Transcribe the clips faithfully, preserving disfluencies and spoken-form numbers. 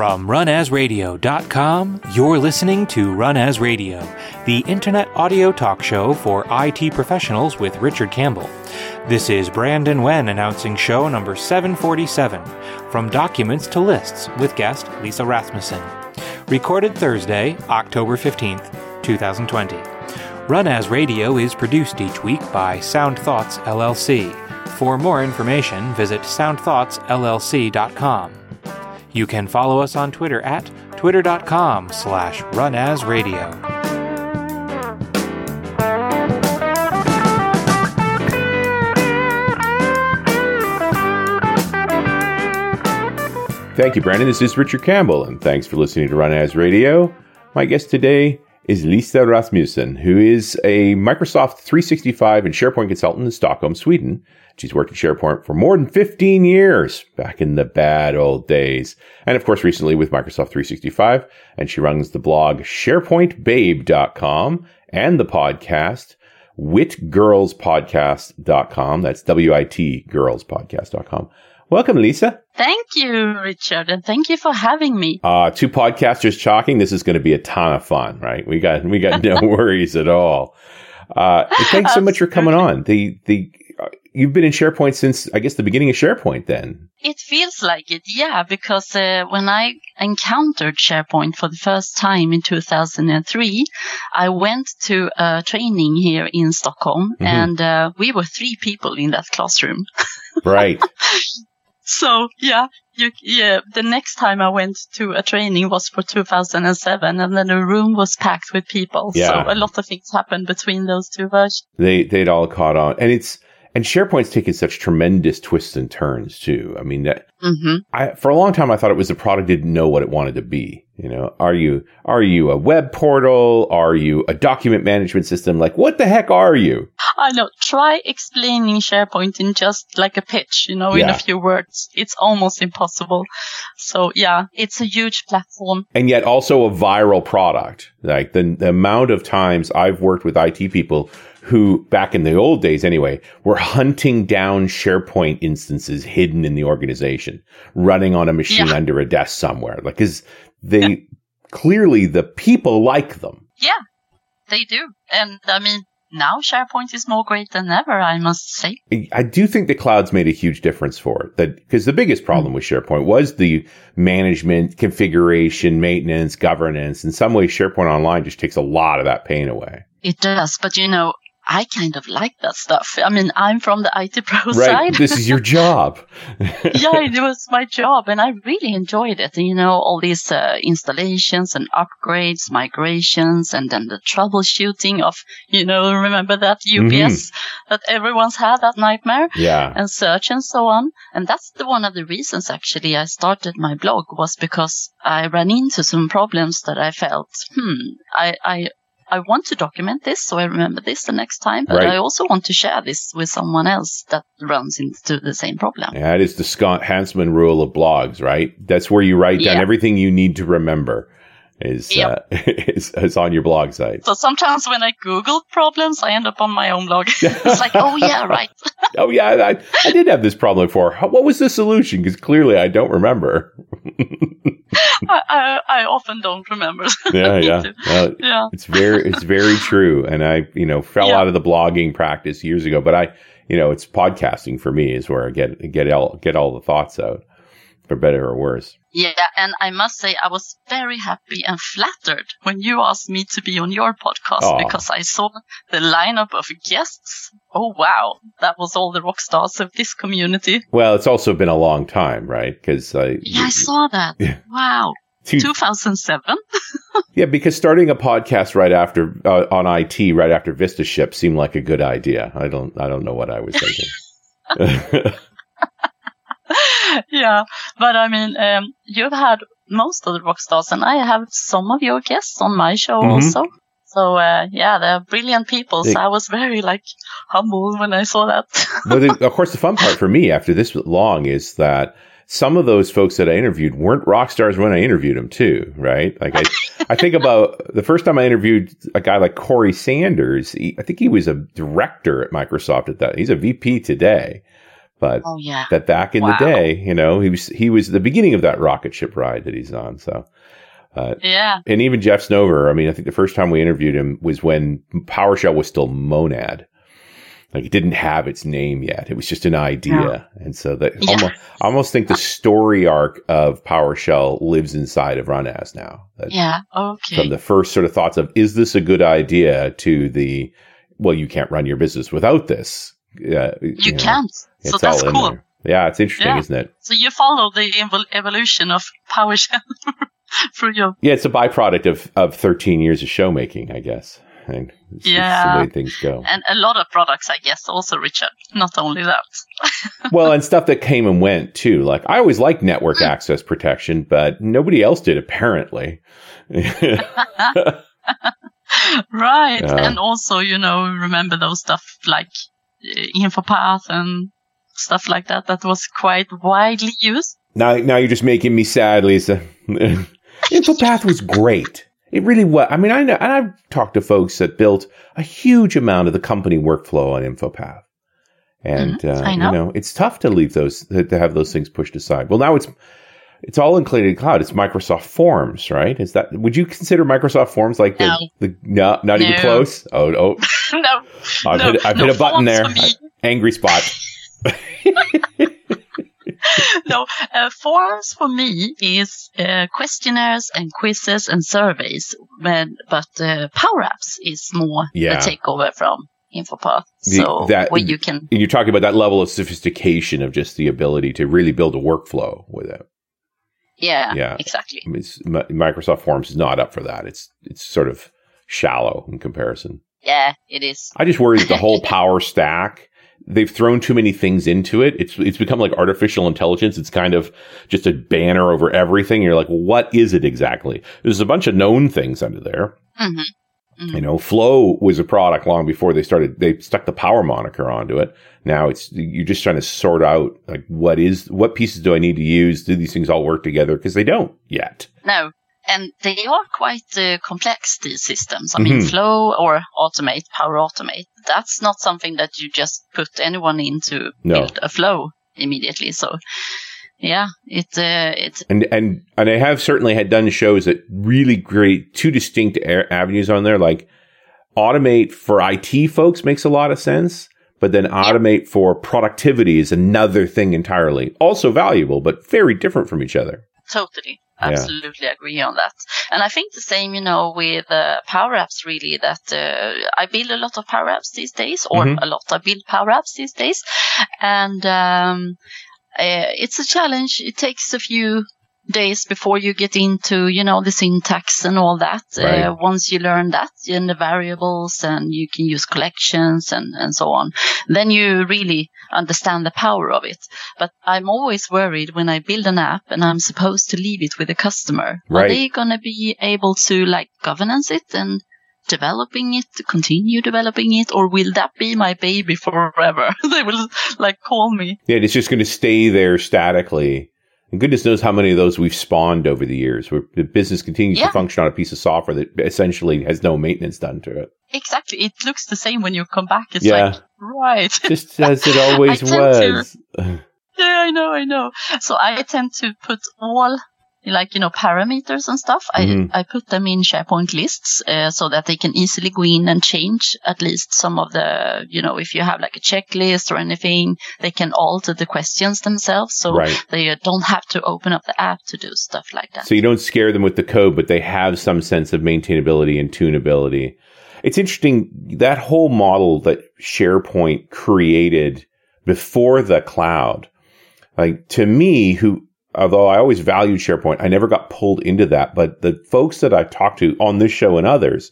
From run as radio dot com, you're listening to Run As Radio, the internet audio talk show for I T professionals with Richard Campbell. This is Brandon Wen announcing show number seven forty-seven, From Documents to Lists, with guest Lise Rasmussen. Recorded Thursday, October fifteenth, twenty twenty. Run As Radio is produced each week by Sound Thoughts L L C. For more information, visit sound thoughts l l c dot com. You can follow us on Twitter at twitter.com slash runasradio. Thank you, Brandon. This is Richard Campbell, and thanks for listening to Run As Radio. My guest today is Lise Rasmussen, who is a Microsoft three sixty-five and SharePoint consultant in Stockholm, Sweden. She's worked at SharePoint for more than fifteen years, back in the bad old days. And of course, recently with Microsoft three sixty-five, and she runs the blog SharePoint Babe dot com and the podcast Wit Girls Podcast dot com. That's W I T Girls Podcast dot com. Welcome, Lise. Thank you, Richard, and thank you for having me. Uh, two podcasters talking. This is going to be a ton of fun, right? We got we got no worries at all. Uh, thanks so much for coming on. The the uh, you've been in SharePoint since, I guess, the beginning of SharePoint then. It feels like it, yeah, because uh, when I encountered SharePoint for the first time in two thousand three, I went to a training here in Stockholm, mm-hmm. and uh, we were three people in that classroom. Right. So, yeah, you, yeah, the next time I went to a training was for two thousand seven, and then the room was packed with people. Yeah. So a lot of things happened between those two versions. They, they'd all caught on. And it's, and SharePoint's taken such tremendous twists and turns too. I mean, that, mm-hmm. I, for a long time, I thought it was the product didn't know what it wanted to be. You know, are you, are you a web portal? Are you a document management system? Like, what the heck are you? I know. Try explaining SharePoint in just like a pitch, you know, yeah. in a few words. It's almost impossible. So yeah, it's a huge platform. And yet also a viral product. Like the, the amount of times I've worked with I T people who, back in the old days anyway, were hunting down SharePoint instances hidden in the organization, running on a machine yeah. under a desk somewhere. Like, 'cause they yeah. clearly, the people like them. Yeah, they do. And I mean, now SharePoint is more great than ever, I must say. I do think the cloud's made a huge difference for it. That, because the biggest problem with SharePoint was the management, configuration, maintenance, governance. In some ways, SharePoint Online just takes a lot of that pain away. It does. But, you know, I kind of like that stuff. I mean, I'm from the I T pro right. side. This is your job. Yeah, it was my job, and I really enjoyed it. You know, all these uh, installations and upgrades, migrations, and then the troubleshooting of, you know, remember that U P S mm-hmm. that everyone's had, that nightmare? Yeah. And search and so on. And that's the, one of the reasons, actually, I started my blog was because I ran into some problems that I felt, hmm, I... I I want to document this, so I remember this the next time, but right. I also want to share this with someone else that runs into the same problem. Yeah, that is the Scott Hanselman rule of blogs, right? That's where you write yeah. down everything you need to remember is, yep. uh, is, is on your blog site. So sometimes when I Google problems, I end up on my own blog. It's like, oh, yeah, right. oh, yeah, I, I did have this problem before. What was the solution? Because clearly I don't remember. I, I, I often don't remember. yeah, yeah. Well, yeah. It's very, it's very true. And I, you know, fell yeah. out of the blogging practice years ago, but I, you know, it's podcasting for me is where I get, get all, get all the thoughts out, for better or worse. Yeah. And I must say, I was very happy and flattered when you asked me to be on your podcast Aww. because I saw the lineup of guests. Oh, wow. That was all the rock stars of this community. Well, it's also been a long time, right? Because I, yeah, I saw that. Yeah. Wow. two thousand seven Yeah, because starting a podcast right after uh, on I T, right after VistaShip seemed like a good idea. I don't, I don't know what I was thinking. Yeah, but I mean, um, you've had most of the rock stars, and I have some of your guests on my show mm-hmm. also. So, uh, yeah, they're brilliant people. So they, I was very, like, humbled when I saw that. But the, of course, the fun part for me after this long is that some of those folks that I interviewed weren't rock stars when I interviewed them too, right? Like, I, I think about the first time I interviewed a guy like Corey Sanders. He, I think he was a director at Microsoft at that. He's a V P today. But oh, yeah. that back in wow. the day, you know, he was he was the beginning of that rocket ship ride that he's on. So, uh, yeah. And even Jeff Snover, I mean, I think the first time we interviewed him was when PowerShell was still Monad. Like, it didn't have its name yet. It was just an idea. Yeah. And so that yeah. almost, I almost think the story arc of PowerShell lives inside of Run As now. That's yeah. Okay. From the first sort of thoughts of, is this a good idea, to the, well, you can't run your business without this. Uh, you, you know, can't. So that's cool. There. Yeah. It's interesting, yeah. isn't it? So you follow the evol- evolution of PowerShell through your. Yeah. It's a byproduct of, of thirteen years of show making, I guess. And it's, yeah, it's the way things go. And a lot of products, I guess, also, Richard, not only that. Well, and stuff that came and went, too. Like, I always liked network mm. access protection, but nobody else did, apparently. Right. Uh, and also, you know, remember those stuff like InfoPath and stuff like that, that was quite widely used. Now, now you're just making me sad, Lisa. InfoPath was great. It really was. I mean, I know, and I've talked to folks that built a huge amount of the company workflow on InfoPath, and mm-hmm. uh, know. you know, it's tough to leave those to have those things pushed aside. Well, now it's it's all included in cloud. It's Microsoft Forms, right? Is that would you consider Microsoft Forms like the, no. the no, not no. even close? Oh, oh, no, I've, no, hit, I've no hit a button there. I, angry spot. No, uh, forms for me is uh, questionnaires and quizzes and surveys, when, but uh, Power Apps is more yeah. the takeover from InfoPath. So the, that, where you can, and you're talking about that level of sophistication of just the ability to really build a workflow with it. Yeah, yeah, exactly. It's, Microsoft Forms is not up for that. It's it's sort of shallow in comparison. Yeah, it is. I just worry that the whole power stack. They've thrown too many things into it. It's it's become like artificial intelligence. It's kind of just a banner over everything. You're like, well, what is it exactly? There's a bunch of known things under there. Mm-hmm. Mm-hmm. You know, Flow was a product long before they started. They stuck the power moniker onto it. Now it's you're just trying to sort out like what is what pieces do I need to use? Do these things all work together? Because they don't yet. No. And they are quite uh, complex, these systems. I mean, mm-hmm. Flow or Automate, Power Automate, that's not something that you just put anyone into no. build a flow immediately. So, yeah, it, uh, it's... And, and and I have certainly had done shows that really create two distinct a- avenues on there. Like, Automate for I T folks makes a lot of sense, but then Automate for productivity is another thing entirely. Also valuable, but very different from each other. Totally. Absolutely yeah. agree on that. And I think the same, you know, with uh, Power Apps, really, that uh, I build a lot of Power Apps these days, or mm-hmm. a lot. I build Power Apps these days. And um, uh, it's a challenge. It takes a few days before you get into, you know, the syntax and all that. Right. Uh, once you learn that and the variables, and you can use collections and, and so on, then you really understand the power of it. But I'm always worried when I build an app and I'm supposed to leave it with a customer. Right. Are they going to be able to like governance it and developing it, to continue developing it, or will that be my baby forever? They will like call me. Yeah, it's just going to stay there statically. And goodness knows how many of those we've spawned over the years, where the business continues yeah. to function on a piece of software that essentially has no maintenance done to it. Exactly. It looks the same when you come back. It's yeah. like, right. Just as it always was. To, yeah, I know, I know. So I tend to put all, like, you know, parameters and stuff. Mm-hmm. I, I put them in SharePoint lists uh, so that they can easily go in and change at least some of the, you know, if you have like a checklist or anything, they can alter the questions themselves. So right. they don't have to open up the app to do stuff like that. So you don't scare them with the code, but they have some sense of maintainability and tunability. It's interesting, that whole model that SharePoint created before the cloud, like to me, who... although I always valued SharePoint, I never got pulled into that. But the folks that I talked to on this show and others,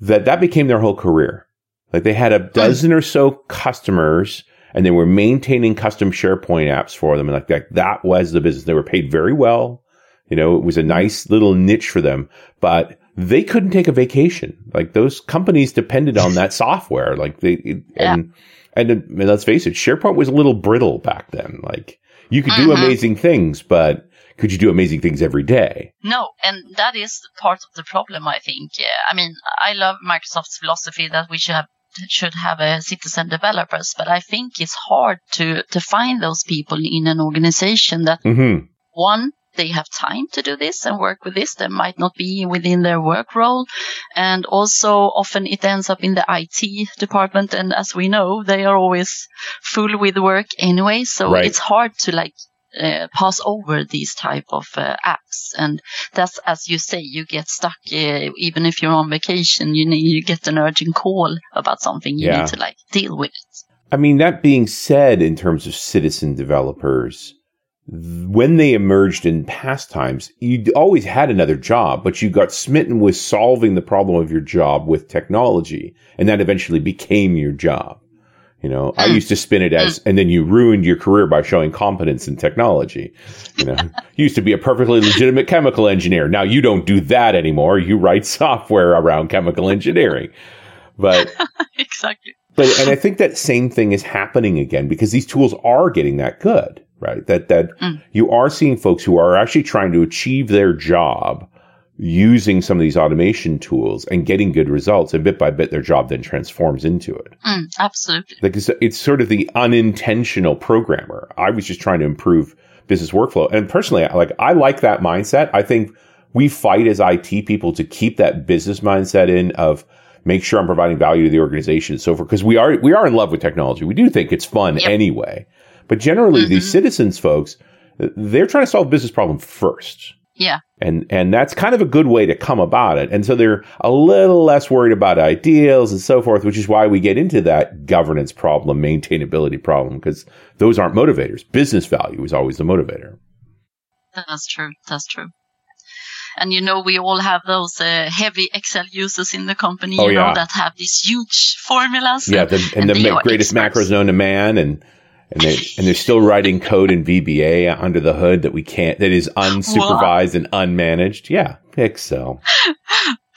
that that became their whole career. Like they had a dozen or so customers and they were maintaining custom SharePoint apps for them. And like that, that was the business. They were paid very well. You know, it was a nice little niche for them, but they couldn't take a vacation. Like those companies depended on that software. Like they, it, yeah. and, and, and let's face it, SharePoint was a little brittle back then. Like, you could do mm-hmm. amazing things, but could you do amazing things every day? No, and that is part of the problem, I think. Yeah. I mean, I love Microsoft's philosophy that we should have should have a citizen developers, but I think it's hard to, to find those people in an organization that, mm-hmm. one, they have time to do this and work with this. That might not be within their work role. And also often it ends up in the I T department. And as we know, they are always full with work anyway. So right. It's hard to like uh, pass over these type of uh, apps. And that's, as you say, you get stuck. Uh, even if you're on vacation, you, know, you get an urgent call about something. You yeah. need to like deal with it. I mean, that being said, in terms of citizen developers, when they emerged in past times, you always had another job, but you got smitten with solving the problem of your job with technology, and that eventually became your job. You know, mm. I used to spin it as, and then you ruined your career by showing competence in technology. You know, you used to be a perfectly legitimate chemical engineer. Now you don't do that anymore. You write software around chemical engineering. But exactly. But and I think that same thing is happening again because these tools are getting that good. Right. That that mm. you are seeing folks who are actually trying to achieve their job using some of these automation tools and getting good results, and bit by bit their job then transforms into it. Mm, absolutely. Like it's, it's sort of the unintentional programmer. I was just trying to improve business workflow. And personally, like I like that mindset. I think we fight as I T people to keep that business mindset in of make sure I'm providing value to the organization and so forth. Because we are we are in love with technology. We do think it's fun yep. anyway. But generally, mm-hmm. these citizens folks, they're trying to solve a business problem first. Yeah. And and that's kind of a good way to come about it. And so they're a little less worried about ideals and so forth, which is why we get into that governance problem, maintainability problem, because those aren't motivators. Business value is always the motivator. That's true. That's true. And, you know, we all have those uh, heavy Excel users in the company, oh, you yeah. know, that have these huge formulas. Yeah, and the, and and the ma- greatest experts. Macros known to man and... And, they, and they're still writing code in V B A under the hood that we can't, that is unsupervised wow. and unmanaged. Yeah, Excel.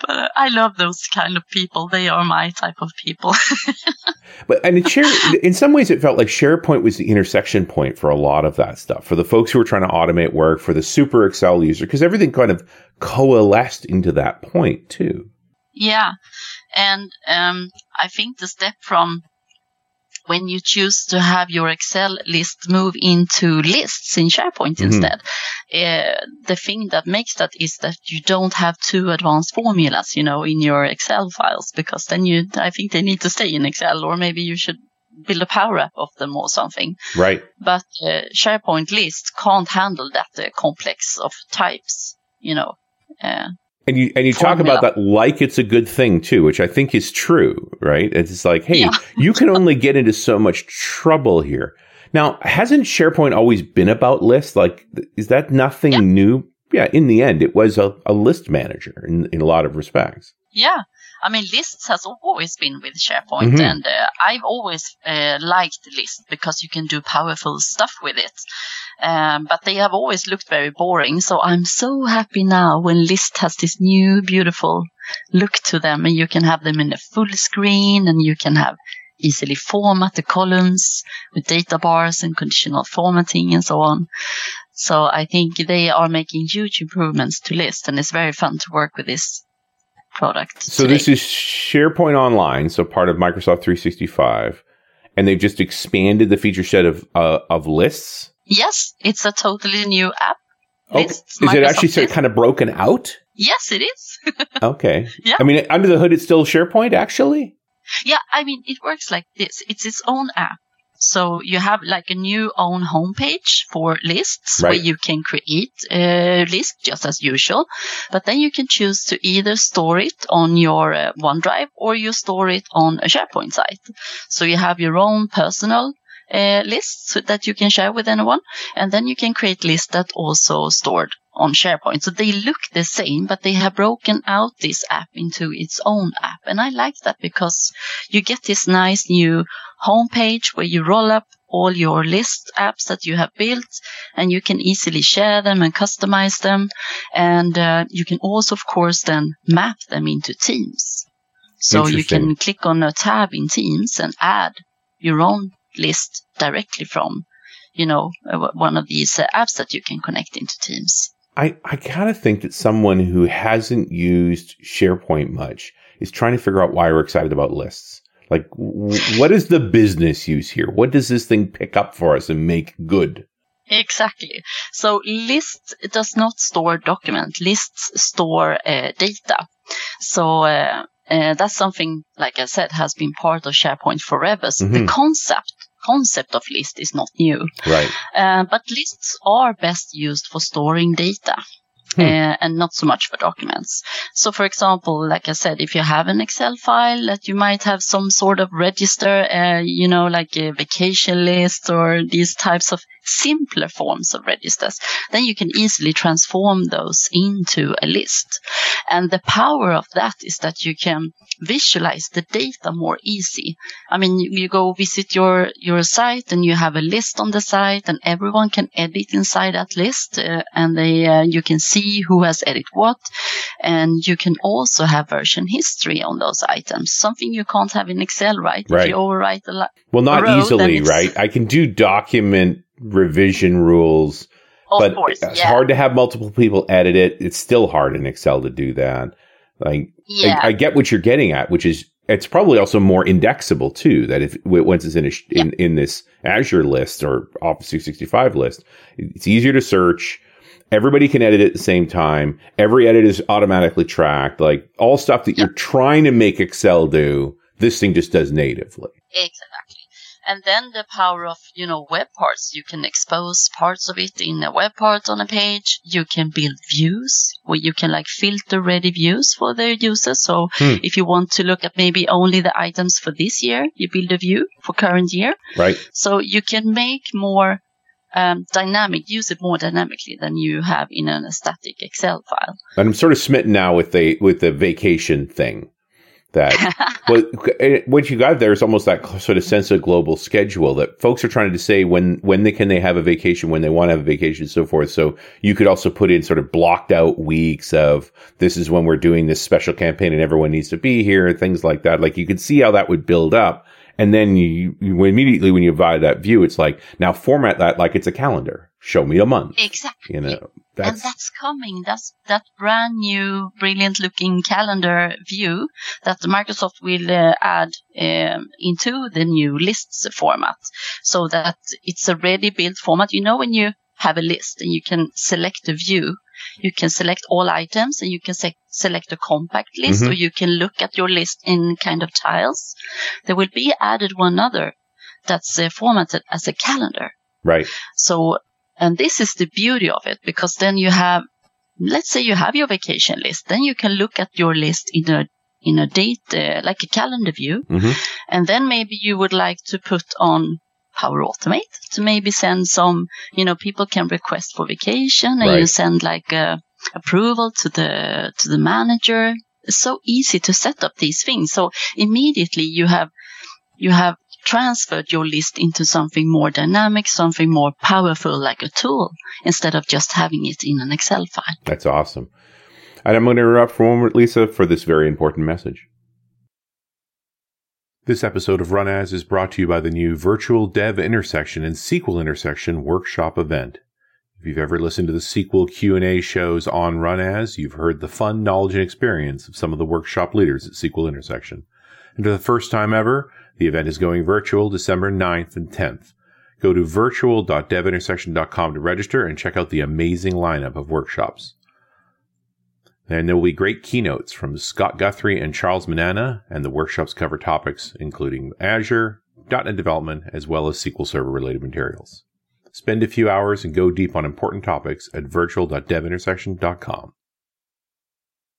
But I love those kind of people. They are my type of people. But and in, share, in some ways, it felt like SharePoint was the intersection point for a lot of that stuff, for the folks who were trying to automate work, for the super Excel user, because everything kind of coalesced into that point too. Yeah. And um, I think the step from when you choose to have your Excel list move into lists in SharePoint mm-hmm. instead, uh, the thing that makes that is that you don't have two advanced formulas, you know, in your Excel files, because then you, I think they need to stay in Excel, or maybe you should build a Power App of them or something. Right. But uh, SharePoint list can't handle that uh, complex of types, you know. Uh, And you and you formula. Talk about that like it's a good thing too, which I think is true, right? It's like, hey, yeah. you can only get into so much trouble here. Now, hasn't SharePoint always been about lists? Like, is that nothing yeah. new? Yeah, in the end, it was a, a list manager in, in a lot of respects. Yeah. I mean, lists has always been with SharePoint, mm-hmm. and uh, I've always uh, liked lists because you can do powerful stuff with it. Um, but they have always looked very boring. So I'm so happy now when list has this new, beautiful look to them, and you can have them in a full screen, and you can have easily format the columns with data bars and conditional formatting and so on. So I think they are making huge improvements to list, and it's very fun to work with this product. So today. This is SharePoint Online, so part of Microsoft three sixty-five, and they've just expanded the feature set of uh, of lists. Yes, it's a totally new app. Okay. Lists, is it actually sort of kind of broken out? Yes, it is. Okay. Yeah. I mean, under the hood, it's still SharePoint, actually? Yeah, I mean, it works like this. It's its own app. So you have like a new own homepage for lists right. where you can create a list just as usual. But then you can choose to either store it on your uh, OneDrive or you store it on a SharePoint site. So you have your own personal uh, lists that you can share with anyone. And then you can create lists that also stored on SharePoint. So they look the same, but they have broken out this app into its own app. And I like that because you get this nice new homepage where you roll up all your list apps that you have built, and you can easily share them and customize them. And uh, you can also, of course, then map them into Teams. So you can click on a tab in Teams and add your own list directly from, you know, one of these uh, apps that you can connect into Teams. I, I kind of think that someone who hasn't used SharePoint much is trying to figure out why we're excited about lists. Like, w- what is the business use here? What does this thing pick up for us and make good? Exactly. So lists does not store document. Lists store uh, data. So uh, uh, that's something, like I said, has been part of SharePoint forever. So mm-hmm. the concept concept of list is not new. Right. Uh, but lists are best used for storing data. Hmm. Uh, and not so much for documents. So, for example, like I said, if you have an Excel file that you might have some sort of register, uh, you know, like a vacation list or these types of simpler forms of registers, then you can easily transform those into a list. And the power of that is that you can visualize the data more easy. I mean, you, you go visit your, your site and you have a list on the site and everyone can edit inside that list uh, and they uh, you can see who has edited what, and you can also have version history on those items, something you can't have in Excel, right? Right. If you overwrite the li- well, not row, easily, right? I can do document revision rules, of but course, it's yeah. hard to have multiple people edit it. It's still hard in Excel to do that. Like, yeah. I, I get what you're getting at, which is it's probably also more indexable too. That if once it's in a, yeah. in, in this Azure list or Office three sixty-five list, it's easier to search. Everybody can edit at the same time. Every edit is automatically tracked. Like, all stuff that yep. you're trying to make Excel do, this thing just does natively. Exactly. And then the power of, you know, web parts. You can expose parts of it in a web part on a page. You can build views where you can, like, filter ready views for the users. So hmm. if you want to look at maybe only the items for this year, you build a view for current year. Right. So you can make more... Um, dynamic, use it more dynamically than you have in a static Excel file. And I'm sort of smitten now with the with the vacation thing. That well, what you got there is almost that sort of sense of global schedule that folks are trying to say when when they can they have a vacation, when they want to have a vacation, and so forth. So you could also put in sort of blocked out weeks of this is when we're doing this special campaign and everyone needs to be here and things like that. Like, you could see how that would build up. And then you, you immediately when you buy that view, it's like, now format that like it's a calendar. Show me a month. Exactly. You know, that's, and that's coming. That's that brand new, brilliant looking calendar view that Microsoft will uh, add um, into the new lists format, so that it's a ready built format. You know, when you have a list and you can select a view. You can select all items and you can se- select a compact list mm-hmm. or you can look at your list in kind of tiles. There will be added one other that's uh, formatted as a calendar. Right. So, and this is the beauty of it, because then you have, let's say you have your vacation list, then you can look at your list in a in a date, uh, like a calendar view. Mm-hmm. And then maybe you would like to put on Power Automate to maybe send some, you know, people can request for vacation and right. you send like a approval to the, to the manager. It's so easy to set up these things. So immediately you have, you have transferred your list into something more dynamic, something more powerful, like a tool, instead of just having it in an Excel file. That's awesome. And I'm going to interrupt for one moment, Lisa, for this very important message. This episode of Run As is brought to you by the new Virtual Dev Intersection and S Q L Intersection workshop event. If you've ever listened to the S Q L Q and A shows on Run As, you've heard the fun, knowledge, and experience of some of the workshop leaders at S Q L Intersection. And for the first time ever, the event is going virtual December ninth and tenth. Go to virtual dot dev intersection dot com to register and check out the amazing lineup of workshops. And there will be great keynotes from Scott Guthrie and Charles Manana, and the workshops cover topics including Azure, dot net development, as well as S Q L Server-related materials. Spend a few hours and go deep on important topics at virtual dot dev intersection dot com.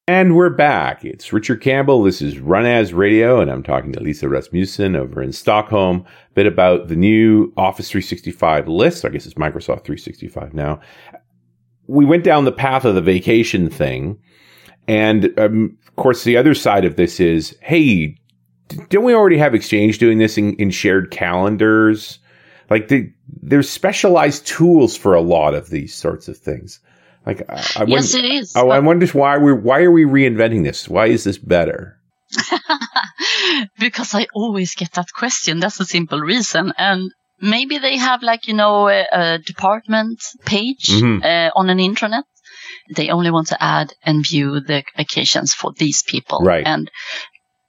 And we're back. It's Richard Campbell. This is Run As Radio, and I'm talking to Lise Rasmussen over in Stockholm. A bit about the new Office three sixty-five list. I guess it's Microsoft three sixty-five now. We went down the path of the vacation thing. And, um, of course, the other side of this is, hey, d- don't we already have Exchange doing this in, in shared calendars? Like, the, there's specialized tools for a lot of these sorts of things. Like, I, I yes, it is. Oh, I wonder why we why are we reinventing this? Why is this better? Because I always get that question. That's a simple reason. And maybe they have, like, you know, a, a department page mm-hmm. uh, on an intranet. They only want to add and view the vacations for these people. Right. And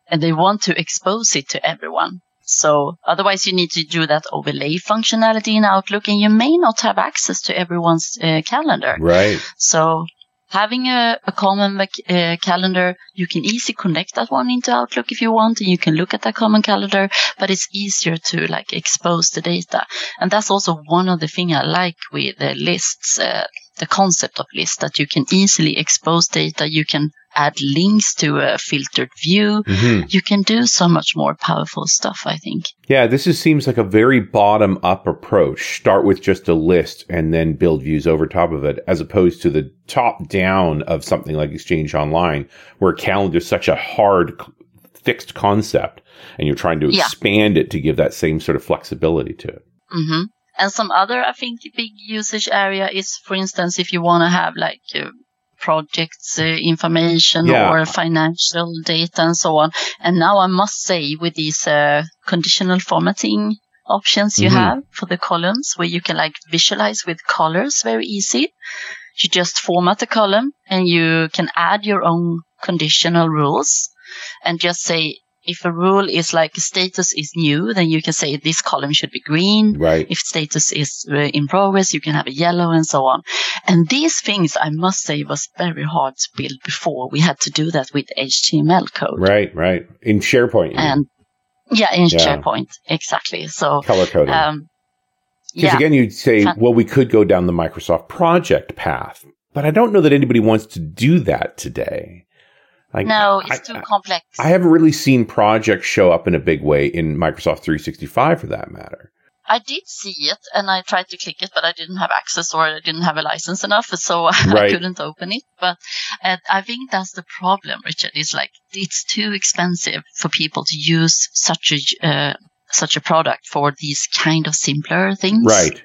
and they want to expose it to everyone. So otherwise you need to do that overlay functionality in Outlook, and you may not have access to everyone's uh, calendar. Right. So having a, a common uh, calendar, you can easily connect that one into Outlook if you want, and you can look at that common calendar, but it's easier to like expose the data. And that's also one of the things I like with the lists, uh, the concept of lists, that you can easily expose data. You can add links to a filtered view. Mm-hmm. You can do so much more powerful stuff, I think. Yeah, this is, seems like a very bottom-up approach. Start with just a list and then build views over top of it, as opposed to the top-down of something like Exchange Online, where calendar is such a hard, fixed concept, and you're trying to yeah. expand it to give that same sort of flexibility to it. Mm-hmm. And some other, I think, big usage area is, for instance, if you want to have like Uh, projects, uh, information yeah. or financial data and so on. And now I must say, with these uh, conditional formatting options you mm-hmm. have for the columns, where you can like visualize with colors very easy, you just format the column and you can add your own conditional rules and just say, if a rule is like status is new, then you can say this column should be green. Right. If status is in progress, you can have a yellow and so on. And these things, I must say, was very hard to build before. We had to do that with H T M L code. Right, right. In SharePoint. And mean. Yeah, in yeah. SharePoint. Exactly. So color coding. Um, because yeah. again, you'd say, well, we could go down the Microsoft project path, but I don't know that anybody wants to do that today. Like, no, it's I, too complex. I haven't really seen projects show up in a big way in Microsoft three sixty-five, for that matter. I did see it, and I tried to click it, but I didn't have access, or I didn't have a license enough, so right. I couldn't open it. But uh, I think that's the problem, Richard. It's like it's too expensive for people to use such a uh, such a product for these kind of simpler things. Right.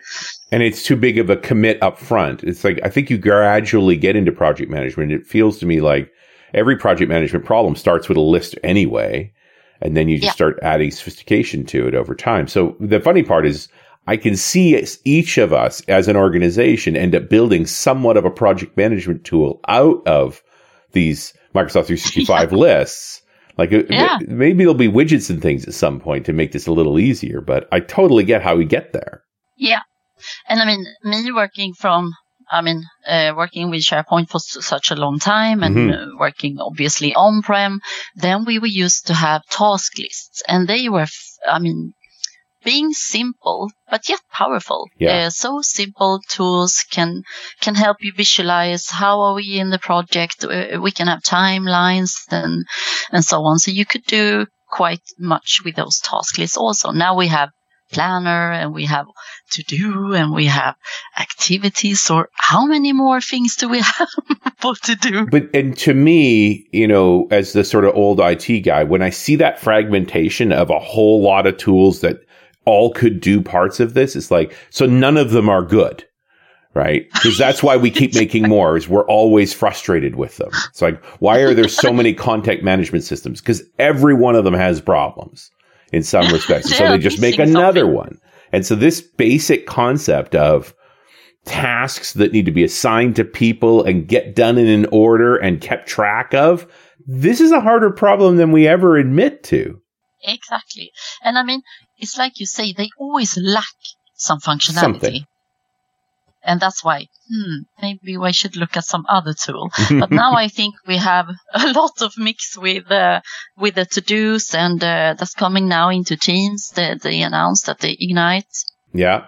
And it's too big of a commit up front. It's like, I think you gradually get into project management. It feels to me like every project management problem starts with a list anyway, and then you just yeah. start adding sophistication to it over time. So the funny part is, I can see each of us as an organization end up building somewhat of a project management tool out of these Microsoft three sixty-five yeah. lists. Like yeah. maybe there'll be widgets and things at some point to make this a little easier, but I totally get how we get there. Yeah. And I mean, me working from... I mean, uh, working with SharePoint for s- such a long time and mm-hmm. uh, working obviously on-prem, then we were used to have task lists, and they were, f- I mean, being simple, but yet powerful. Yeah. Uh, so simple tools can can help you visualize how are we in the project. Uh, we can have timelines and, and so on. So you could do quite much with those task lists also. Now we have Planner, and we have To Do, and we have activities, or how many more things do we have to do? But, and to me, you know, as the sort of old I T guy, when I see that fragmentation of a whole lot of tools that all could do parts of this, it's like, so none of them are good, right? Because that's why we keep making more, is we're always frustrated with them. It's like, why are there so many contact management systems? Because every one of them has problems in some respects. So they just make another something. one. And so this basic concept of tasks that need to be assigned to people and get done in an order and kept track of, this is a harder problem than we ever admit to. Exactly. And I mean, it's like you say, they always lack some functionality. Something. And that's why, hmm, maybe we should look at some other tool. But now I think we have a lot of mix with uh, with the to-dos, and uh, that's coming now into Teams. They, they announced that they Ignite. Yeah.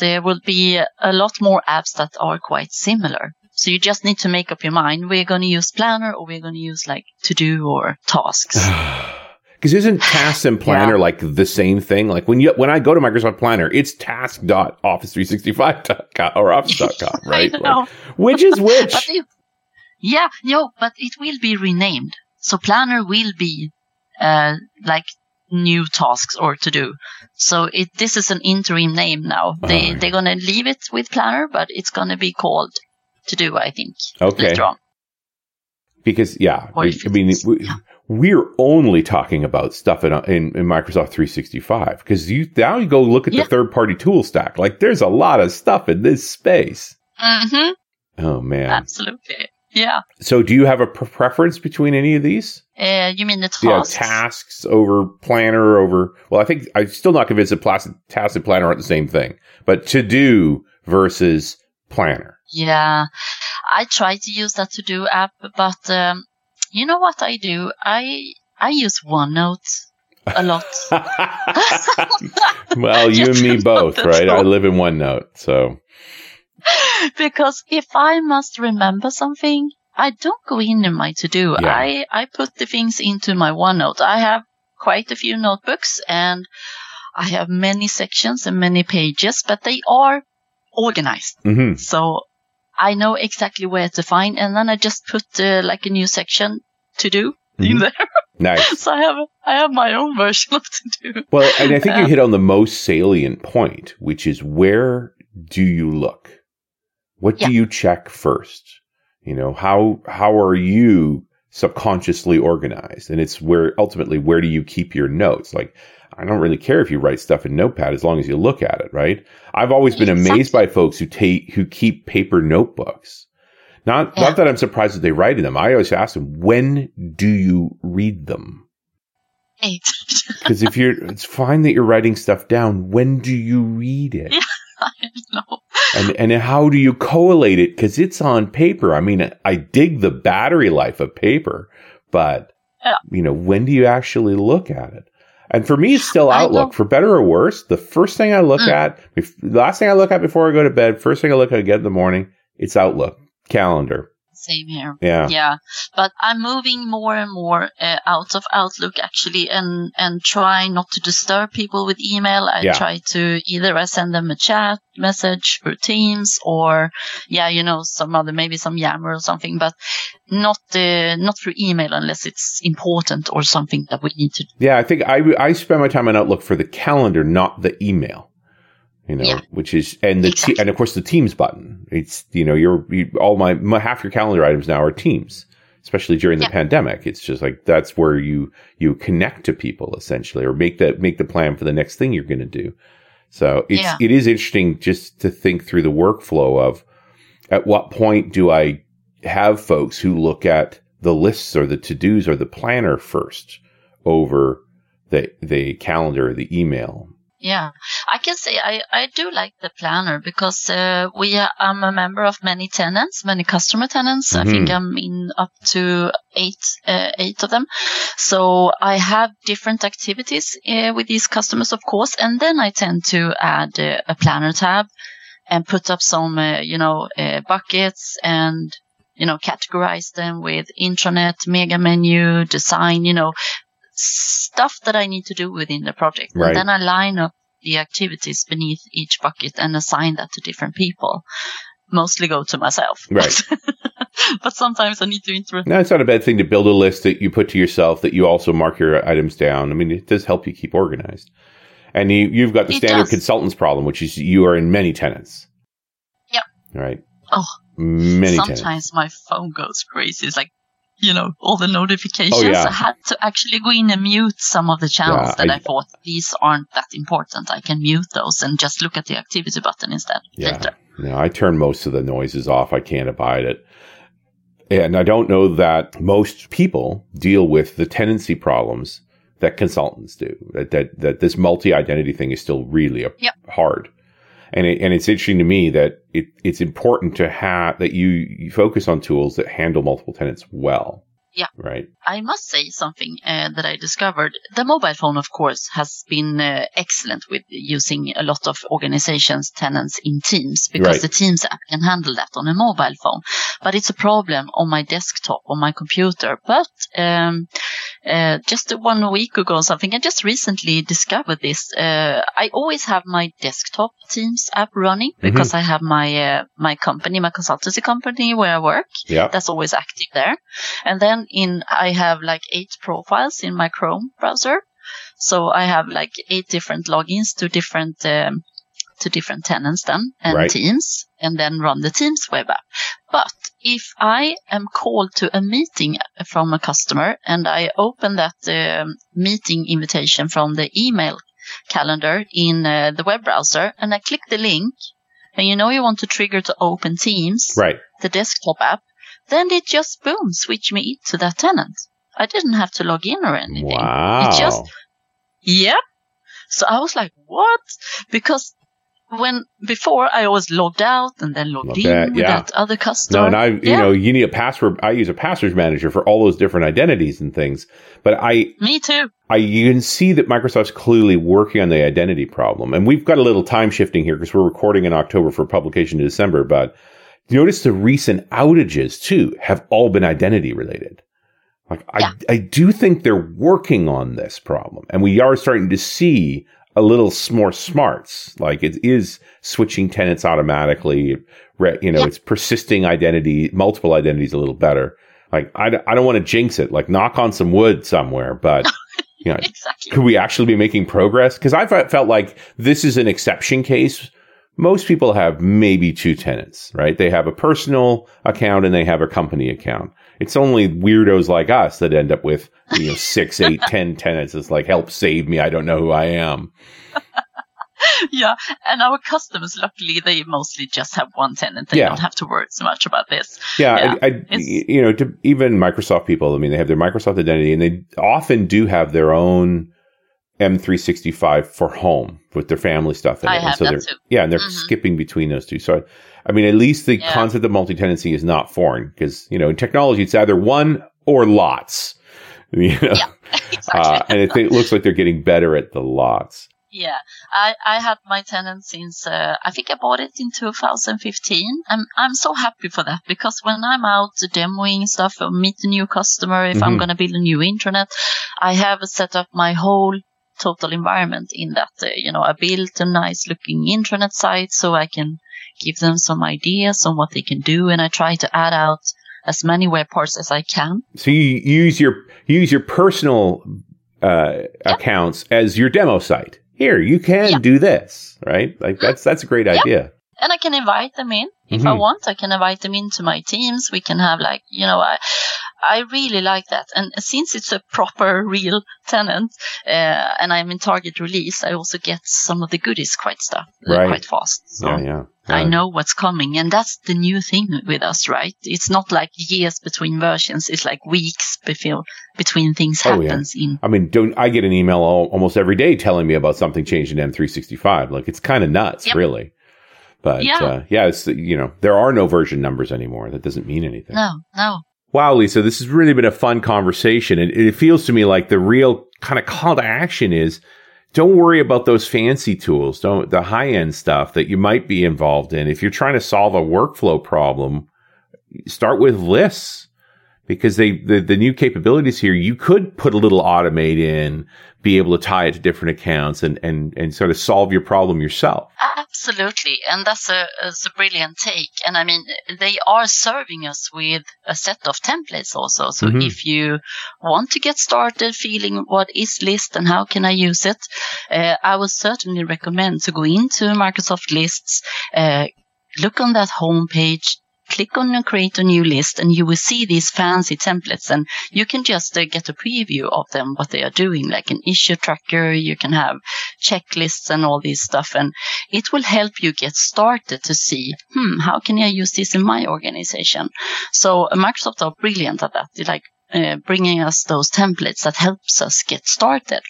There will be a lot more apps that are quite similar. So you just need to make up your mind. We're going to use Planner, or we're going to use like to-do or tasks. Because isn't Tasks and Planner yeah. like the same thing? Like when you when I go to Microsoft Planner, it's task dot office three sixty-five dot com or office dot com, right? Like, which is which? But it, yeah, no, but it will be renamed. So Planner will be uh, like new tasks or to do. So it this is an interim name now. They, oh, they're going to leave it with Planner, but it's going to be called To Do, I think, okay. later on. Because, yeah, I, I mean, we, yeah. we're only talking about stuff in in, in Microsoft three sixty-five, because you now you go look at yeah. the third-party tool stack. Like, there's a lot of stuff in this space. Mm-hmm. Oh, man. Absolutely. Yeah. So do you have a pre- preference between any of these? Uh, you mean the tasks? Yeah, tasks over planner over... Well, I think I'm still not convinced that plas- tasks and planner aren't the same thing. But to-do versus planner. Yeah. I try to use that to-do app, but um, you know what I do? I I use OneNote a lot. Well, you and me both, right? I live in OneNote, so... Because if I must remember something, I don't go in in my to-do. Yeah. I, I put the things into my OneNote. I have quite a few notebooks, and I have many sections and many pages, but they are organized. Mm-hmm. So I know exactly where to find, and then I just put uh, like a new section to do mm-hmm. in there. Nice. So I have I have my own version of to do. Well, and I think um, you hit on the most salient point, which is where do you look? What yeah. do you check first? You know, how how are you subconsciously organized? And it's where ultimately where do you keep your notes? Like, I don't really care if you write stuff in Notepad as long as you look at it, right? I've always been exactly. amazed by folks who take who keep paper notebooks. Not yeah. not that I'm surprised that they write in them. I always ask them, when do you read them? Because if you're, it's fine that you're writing stuff down. When do you read it? Yeah. I know. And and how do you collate it? Because it's on paper. I mean, I dig the battery life of paper, but yeah. you know, when do you actually look at it? And for me, it's still Outlook. For better or worse, the first thing I look mm. at, the last thing I look at before I go to bed, first thing I look at again in the morning, it's Outlook calendar. Same here. Yeah. Yeah. But I'm moving more and more uh, out of Outlook, actually, and, and try not to disturb people with email. I yeah. try to either I send them a chat message through Teams or, yeah, you know, some other, maybe some Yammer or something, but not uh, not through email unless it's important or something that we need to do. Yeah, I think I, I spend my time on Outlook for the calendar, not the email. You know, yeah. which is, and the, exactly. te- and of course the Teams button, it's, you know, you're, you, all my, my, half your calendar items now are Teams, especially during the yeah. pandemic. It's just like, that's where you, you connect to people essentially, or make the, make the plan for the next thing you're going to do. So it's, yeah. it is interesting just to think through the workflow of at what point do I have folks who look at the lists or the to-dos or the planner first over the, the calendar or the email. Yeah, I can say I, I do like the planner because uh, we are, I'm a member of many tenants, many customer tenants. Mm-hmm. I think I'm in up to eight, uh, eight of them. So I have different activities uh, with these customers, of course. And then I tend to add uh, a planner tab and put up some, uh, you know, uh, buckets and, you know, categorize them with intranet, mega menu, design, you know. Stuff that I need to do within the project. Right. And then I line up the activities beneath each bucket and assign that to different people. Mostly go to myself. Right. But sometimes I need to interrupt. No, it's not a bad thing to build a list that you put to yourself that you also mark your items down. I mean, it does help you keep organized. And you, you've got the it standard does. Consultants problem, which is you are in many tenants. Yep. Right. Oh. Many sometimes tenants. My phone goes crazy. It's like, you know, all the notifications. Oh, yeah. I had to actually go in and mute some of the channels yeah, that I, I thought these aren't that important. I can mute those and just look at the activity button instead. Yeah. Later. No, I turn most of the noises off. I can't abide it. And I don't know that most people deal with the tenancy problems that consultants do, that that, that this multi-identity thing is still really a, yep. hard. And it, and it's interesting to me that it, it's important to have that you, you focus on tools that handle multiple tenants well. Yeah. Right. I must say something uh, that I discovered. The mobile phone, of course, has been uh, excellent with using a lot of organizations' tenants in Teams because right. the Teams app can handle that on a mobile phone. But it's a problem on my desktop, on my computer. But um, uh, just one week ago or something, I just recently discovered this. Uh, I always have my desktop Teams app running because mm-hmm. I have my uh, my company, my consultancy company where I work. Yeah. That's always active there. And then in I have like eight profiles in my Chrome browser, so I have like eight different logins to different um, to different tenants then and right. Teams, and then run the Teams web app. But if I am called to a meeting from a customer and I open that um, meeting invitation from the email calendar in uh, the web browser and I click the link, and you know you want to trigger to open Teams, right. the desktop app. Then it just, boom, switched me to that tenant. I didn't have to log in or anything. Wow. It just, yeah. So I was like, what? Because when before I always logged out and then logged Love in that, with yeah. that other customer. No, and I, you yeah. know, you need a password. I use a password manager for all those different identities and things. But I, me too. I, you can see that Microsoft's clearly working on the identity problem. And we've got a little time shifting here because we're recording in October for publication in December. But notice the recent outages too have all been identity related. Like yeah. I, I do think they're working on this problem, and we are starting to see a little more smarts. Like it is switching tenants automatically. You know, yeah. it's persisting identity, multiple identities a little better. Like I, I don't want to jinx it. Like knock on some wood somewhere, but you know, exactly. could we actually be making progress? Because I felt like this is an exception case. Most people have maybe two tenants, right? They have a personal account and they have a company account. It's only weirdos like us that end up with, you know, six, eight, ten tenants. It's like, help, save me. I don't know who I am. Yeah. And our customers, luckily, they mostly just have one tenant. They yeah. don't have to worry so much about this. Yeah. yeah I, I, you know, to even Microsoft people, I mean, they have their Microsoft identity and they often do have their own M three sixty-five for home with their family stuff in I it. Have and so that they're, too. Yeah, and they're mm-hmm. skipping between those two. So, I mean, at least the yeah. concept of multi-tenancy is not foreign because, you know, in technology, it's either one or lots. You know? Yeah, exactly. uh, and it, it looks like they're getting better at the lots. Yeah, I, I had my tenant since, uh, I think I bought it in two thousand fifteen. I'm, I'm so happy for that because when I'm out demoing stuff or meet a new customer, if mm-hmm. I'm going to build a new intranet, I have set up my whole total environment in that, uh, you know, I built a nice looking intranet site so I can give them some ideas on what they can do. And I try to add out as many web parts as I can. So you use your, you use your personal uh, yeah. accounts as your demo site. Here, you can yeah. do this, right? Like that's, that's a great yeah. idea. And I can invite them in. If mm-hmm. I want, I can invite them into my teams. We can have like, you know, I, I really like that. And since it's a proper real tenant, uh, and I'm in target release, I also get some of the goodies quite stuff, right. uh, quite fast. So yeah, yeah, yeah. I know what's coming. And that's the new thing with us, right? It's not like years between versions. It's like weeks before between things oh, happens. Yeah. In I mean, don't I get an email all, almost every day telling me about something changed in M three sixty-five. Like it's kind of nuts, yep. really. But yeah, uh, yeah it's, you know, there are no version numbers anymore. That doesn't mean anything. No, no. Wow, Lisa, this has really been a fun conversation. And it feels to me like the real kind of call to action is don't worry about those fancy tools, don't the high-end stuff that you might be involved in. If you're trying to solve a workflow problem, start with lists because they the, the new capabilities here, you could put a little automate in, be able to tie it to different accounts and, and, and sort of solve your problem yourself. Absolutely. And that's a, that's a brilliant take. And I mean, they are serving us with a set of templates also. So mm-hmm. if you want to get started feeling what is List and how can I use it, uh, I would certainly recommend to go into Microsoft Lists, uh, look on that homepage, click on and create a new list and you will see these fancy templates and you can just uh, get a preview of them, what they are doing, like an issue tracker. You can have checklists and all this stuff. And it will help you get started to see, hmm, how can I use this in my organization? So uh, Microsoft are brilliant at that. They like uh, bringing us those templates that helps us get started.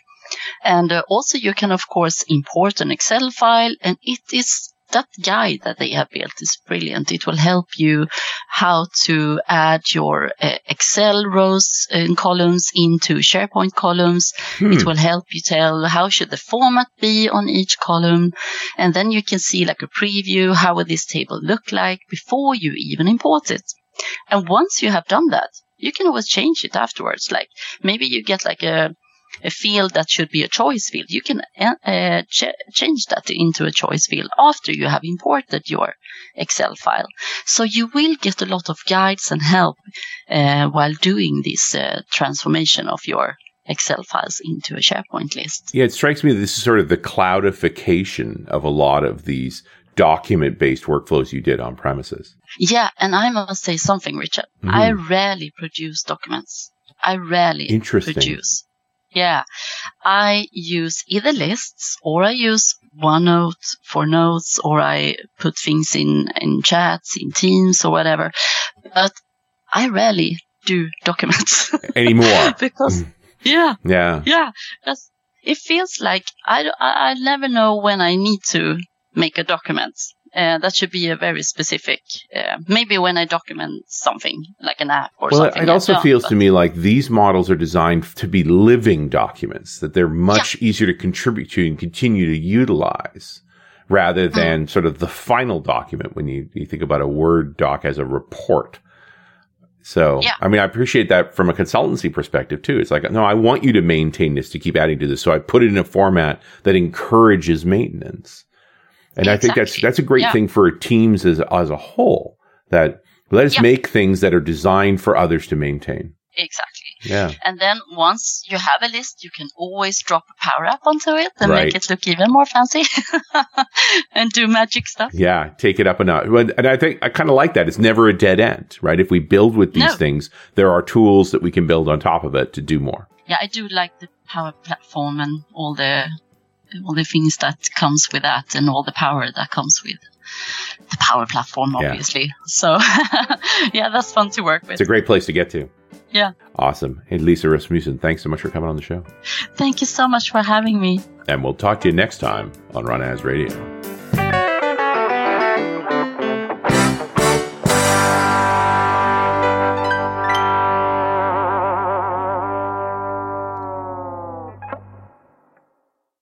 And uh, also you can, of course, import an Excel file and it is that guide that they have built is brilliant. It will help you how to add your uh, Excel rows and columns into SharePoint columns. Hmm. It will help you tell how should the format be on each column. And then you can see like a preview, how would this table look like before you even import it. And once you have done that, you can always change it afterwards. Like maybe you get like a a field that should be a choice field. You can uh, ch- change that into a choice field after you have imported your Excel file. So you will get a lot of guides and help uh, while doing this uh, transformation of your Excel files into a SharePoint list. Yeah, it strikes me that this is sort of the cloudification of a lot of these document-based workflows you did on premises. Yeah, and I must say something, Richard. Mm. I rarely produce documents. I rarely Interesting. produce Yeah, I use either lists or I use OneNote for notes or I put things in, in chats, in Teams or whatever. But I rarely do documents anymore because yeah, yeah, yeah. That's, it feels like I, I I never know when I need to make a document. Uh, that should be a very specific, uh, maybe when I document something like an app or well, something. Well, it also feels to me like these models are designed to be living documents, that they're much yeah. easier to contribute to and continue to utilize rather than mm. sort of the final document when you, you think about a Word doc as a report. So, yeah. I mean, I appreciate that from a consultancy perspective, too. It's like, no, I want you to maintain this, to keep adding to this. So I put it in a format that encourages maintenance. And exactly. I think that's that's a great yeah. thing for teams as as a whole, that let us yeah. make things that are designed for others to maintain. Exactly. Yeah. And then once you have a list, you can always drop a Power App onto it and right. make it look even more fancy and do magic stuff. Yeah, take it up and out. And I think I kind of like that. It's never a dead end, right? If we build with these no. things, there are tools that we can build on top of it to do more. Yeah, I do like the Power Platform and all the... all the things that comes with that and all the power that comes with the Power Platform, obviously. Yeah. So, yeah, that's fun to work with. It's a great place to get to. Yeah. Awesome. Hey, Lise Rasmussen, thanks so much for coming on the show. Thank you so much for having me. And we'll talk to you next time on Run As Radio.